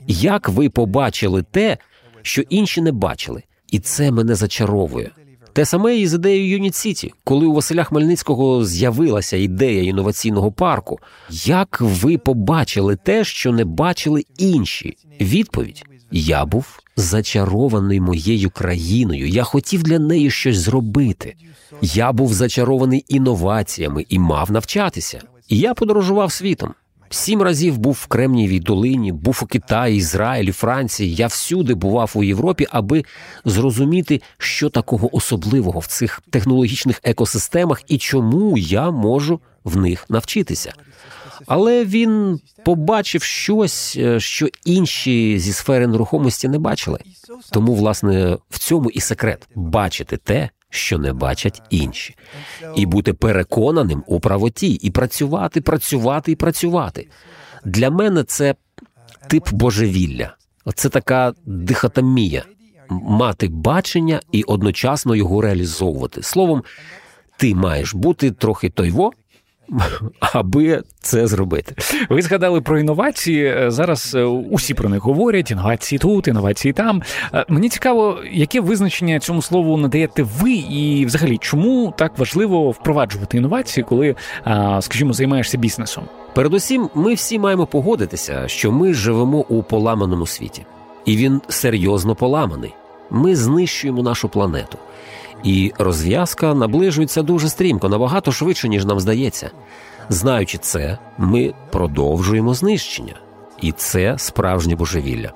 Як ви побачили те, що інші не бачили? І це мене зачаровує. Те саме і з ідеєю юніт сіті. Коли у Василя Хмельницького з'явилася ідея інноваційного парку, як ви побачили те, що не бачили інші? Відповідь: я був зачарований моєю країною, я хотів для неї щось зробити. Я був зачарований інноваціями і мав навчатися. І я подорожував світом. Сім разів був в Кремнієвій долині, був у Китаї, Ізраїлі, Франції. Я всюди бував у Європі, аби зрозуміти, що такого особливого в цих технологічних екосистемах і чому я можу в них навчитися. Але він побачив щось, що інші зі сфери нерухомості не бачили. Тому, власне, в цьому і секрет – бачити те, що не бачать інші. І бути переконаним у правоті, і працювати, працювати і працювати. Для мене це тип божевілля. Це така дихотомія – мати бачення і одночасно його реалізовувати. Словом, ти маєш бути трохи тойво, аби це зробити. Ви згадали про інновації. Зараз усі про них говорять. Інновації тут, інновації там. Мені цікаво, яке визначення цьому слову надаєте ви і взагалі чому так важливо впроваджувати інновації, коли, скажімо, займаєшся бізнесом? Передусім, ми всі маємо погодитися, що ми живемо у поламаному світі. І він серйозно поламаний. Ми знищуємо нашу планету. І розв'язка наближується дуже стрімко, набагато швидше, ніж нам здається. Знаючи це, ми продовжуємо знищення. І це справжнє божевілля.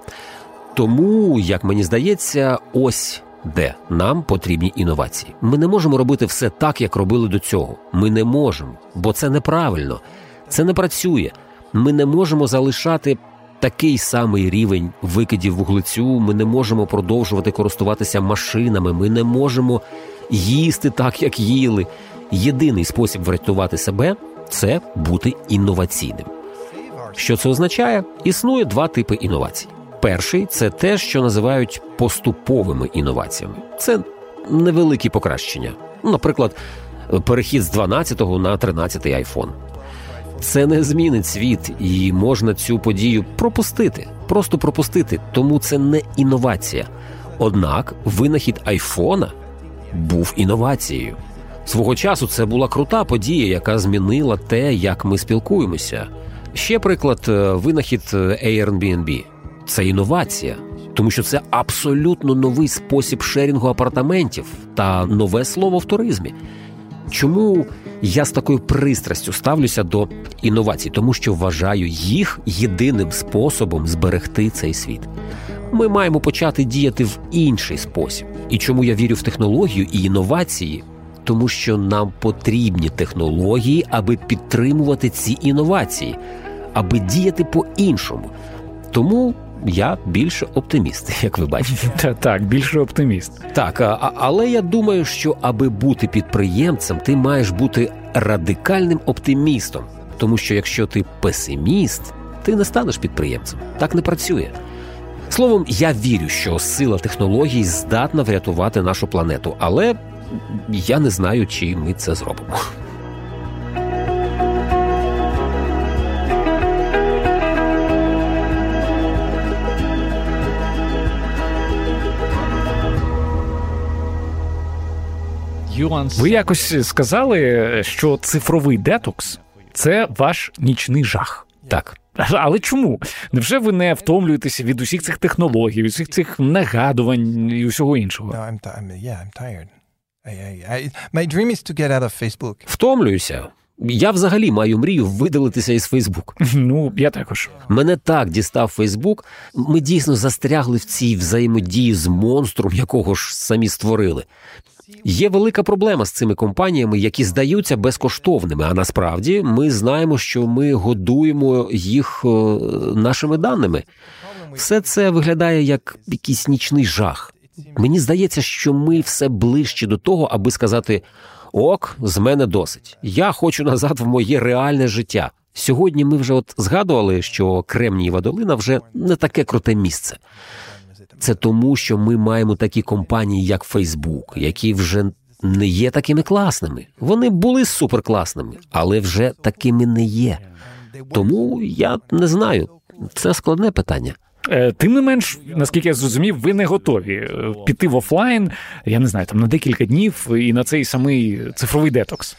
Тому, як мені здається, ось де нам потрібні інновації. Ми не можемо робити все так, як робили до цього. Ми не можемо, бо це неправильно. Це не працює. Ми не можемо залишати такий самий рівень викидів вуглецю, ми не можемо продовжувати користуватися машинами, ми не можемо їсти так, як їли. Єдиний спосіб врятувати себе – це бути інноваційним. Що це означає? Існує два типи інновацій. Перший – це те, що називають поступовими інноваціями. Це невеликі покращення. Наприклад, перехід з дванадцятого на тринадцятий айфон. Це не змінить світ, і можна цю подію пропустити, просто пропустити, тому це не інновація. Однак винахід айфона був інновацією. Свого часу це була крута подія, яка змінила те, як ми спілкуємося. Ще приклад – винахід Airbnb. Це інновація, тому що це абсолютно новий спосіб шерінгу апартаментів та нове слово в туризмі. Чому я з такою пристрастю ставлюся до інновацій? Тому що вважаю їх єдиним способом зберегти цей світ. Ми маємо почати діяти в інший спосіб. І чому я вірю в технологію і інновації? Тому що нам потрібні технології, аби підтримувати ці інновації, аби діяти по-іншому. Тому я більше оптиміст, як ви бачите. Так, більше оптиміст. Так, а, але я думаю, що аби бути підприємцем, ти маєш бути радикальним оптимістом. Тому що якщо ти песиміст, ти не станеш підприємцем. Так не працює. Словом, я вірю, що сила технологій здатна врятувати нашу планету. Але я не знаю, чи ми це зробимо. Ви якось сказали, що цифровий детокс – це ваш нічний жах. Так. Але чому? Невже ви не втомлюєтеся від усіх цих технологій, від усіх цих нагадувань і усього іншого? Втомлююся. Я взагалі маю мрію видалитися із Фейсбук. Ну, я також. Мене так дістав Фейсбук. Ми дійсно застрягли в цій взаємодії з монстром, якого ж самі створили. Є велика проблема з цими компаніями, які здаються безкоштовними, а насправді ми знаємо, що ми годуємо їх нашими даними. Все це виглядає як якийсь нічний жах. Мені здається, що ми все ближче до того, аби сказати «Ок, з мене досить. Я хочу назад в моє реальне життя». Сьогодні ми вже от згадували, що Кремнієва долина вже не таке круте місце. Це тому, що ми маємо такі компанії, як Facebook, які вже не є такими класними. Вони були суперкласними, але вже такими не є. Тому я не знаю. Це складне питання. Тим не менш, наскільки я зрозумів, ви не готові піти в офлайн, я не знаю, там на декілька днів і на цей самий цифровий детокс.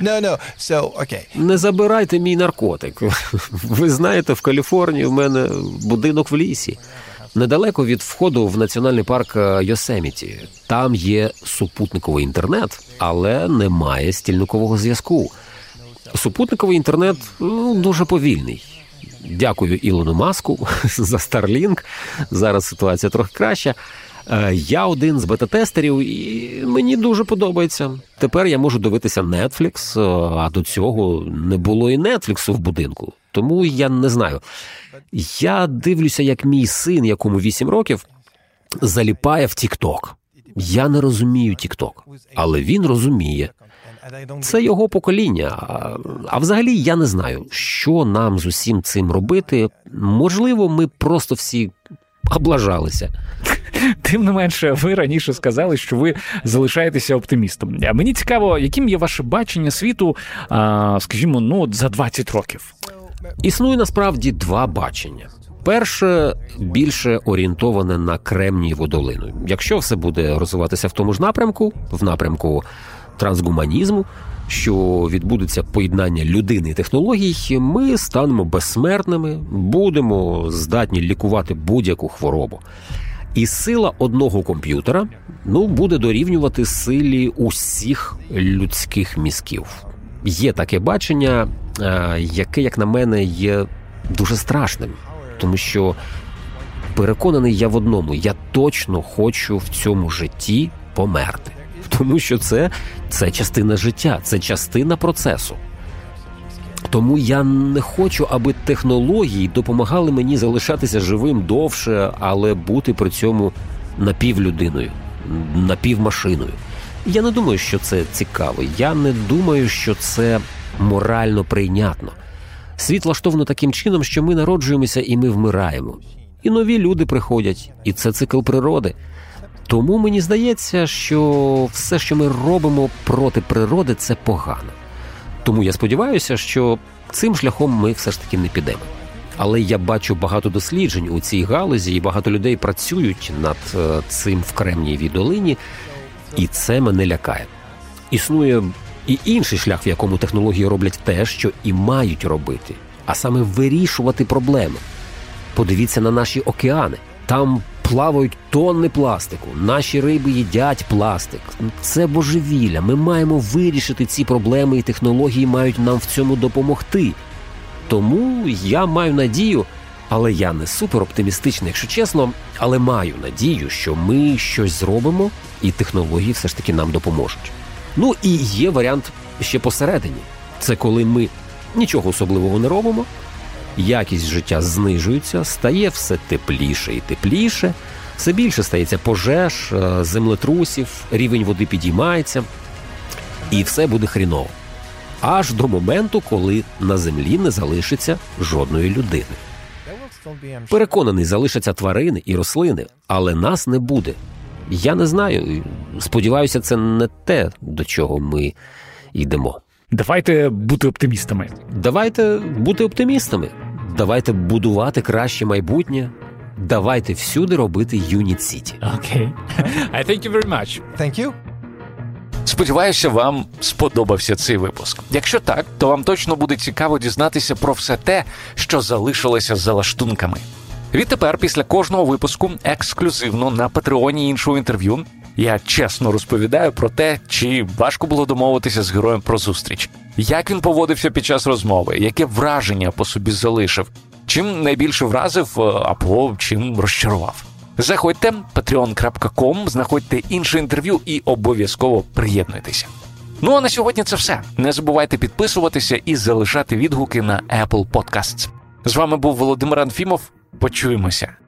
no, no. So, okay. Не забирайте мій наркотик. Ви знаєте, в Каліфорнії в мене будинок в лісі. Недалеко від входу в національний парк Йосеміті. Там є супутниковий інтернет, але немає стільникового зв'язку. Супутниковий інтернет ну, дуже повільний. Дякую Ілону Маску за Starlink. Зараз ситуація трохи краща. Я один з бета-тестерів, і мені дуже подобається. Тепер я можу дивитися Netflix, а до цього не було і Netflix в будинку. Тому я не знаю. Я дивлюся, як мій син, якому вісім років, заліпає в TikTok. Я не розумію TikTok, але він розуміє. Це його покоління. А, а взагалі я не знаю, що нам з усім цим робити. Можливо, ми просто всі облажалися. Тим не менше, ви раніше сказали, що ви залишаєтеся оптимістом. А мені цікаво, яким є ваше бачення світу, а, скажімо, ну, за двадцять років? Існує насправді два бачення. Перше, більше орієнтоване на Кремнієву долину. Якщо все буде розвиватися в тому ж напрямку, в напрямку трансгуманізму, що відбудеться поєднання людини і технологій, ми станемо безсмертними, будемо здатні лікувати будь-яку хворобу. І сила одного комп'ютера, ну, буде дорівнювати силі усіх людських мізків. Є таке бачення, яке, як на мене, є дуже страшним, тому що переконаний я в одному, я точно хочу в цьому житті померти. Тому що це, це частина життя, це частина процесу. Тому я не хочу, аби технології допомагали мені залишатися живим довше, але бути при цьому напівлюдиною, напівмашиною. Я не думаю, що це цікаво. Я не думаю, що це морально прийнятно. Світ влаштовано таким чином, що ми народжуємося і ми вмираємо. І нові люди приходять, і це цикл природи. Тому мені здається, що все, що ми робимо проти природи, це погано. Тому я сподіваюся, що цим шляхом ми все ж таки не підемо. Але я бачу багато досліджень у цій галузі, і багато людей працюють над цим в Кремнієвій долині, і це мене лякає. Існує і інший шлях, в якому технології роблять те, що і мають робити, а саме вирішувати проблеми. Подивіться на наші океани. Там плавають тонни пластику, наші риби їдять пластик. Це божевілля. Ми маємо вирішити ці проблеми, і технології мають нам в цьому допомогти. Тому я маю надію, але я не супероптимістичний, якщо чесно, але маю надію, що ми щось зробимо, і технології все ж таки нам допоможуть. Ну і є варіант ще посередині. Це коли ми нічого особливого не робимо, якість життя знижується, стає все тепліше і тепліше, все більше стається пожеж, землетрусів, рівень води підіймається, і все буде хріново. Аж до моменту, коли на землі не залишиться жодної людини. Переконаний, залишаться тварини і рослини, але нас не буде. Я не знаю, сподіваюся, це не те, до чого ми йдемо. Давайте бути оптимістами. Давайте бути оптимістами. Давайте будувати краще майбутнє. Давайте всюди робити юніт сіті. Окей. I thank you very much. Thank you. Сподіваюся, вам сподобався цей випуск. Якщо так, то вам точно буде цікаво дізнатися про все те, що залишилося за лаштунками. Відтепер, після кожного випуску, ексклюзивно на Патреоні іншого інтерв'ю, я чесно розповідаю про те, чи важко було домовитися з героєм про зустріч, як він поводився під час розмови, яке враження по собі залишив, чим найбільше вразив або чим розчарував. Заходьте патреон крапка ком, знаходьте інше інтерв'ю і обов'язково приєднуйтеся. Ну а на сьогодні це все. Не забувайте підписуватися і залишати відгуки на Apple Podcasts. З вами був Володимир Анфімов. Почуємося.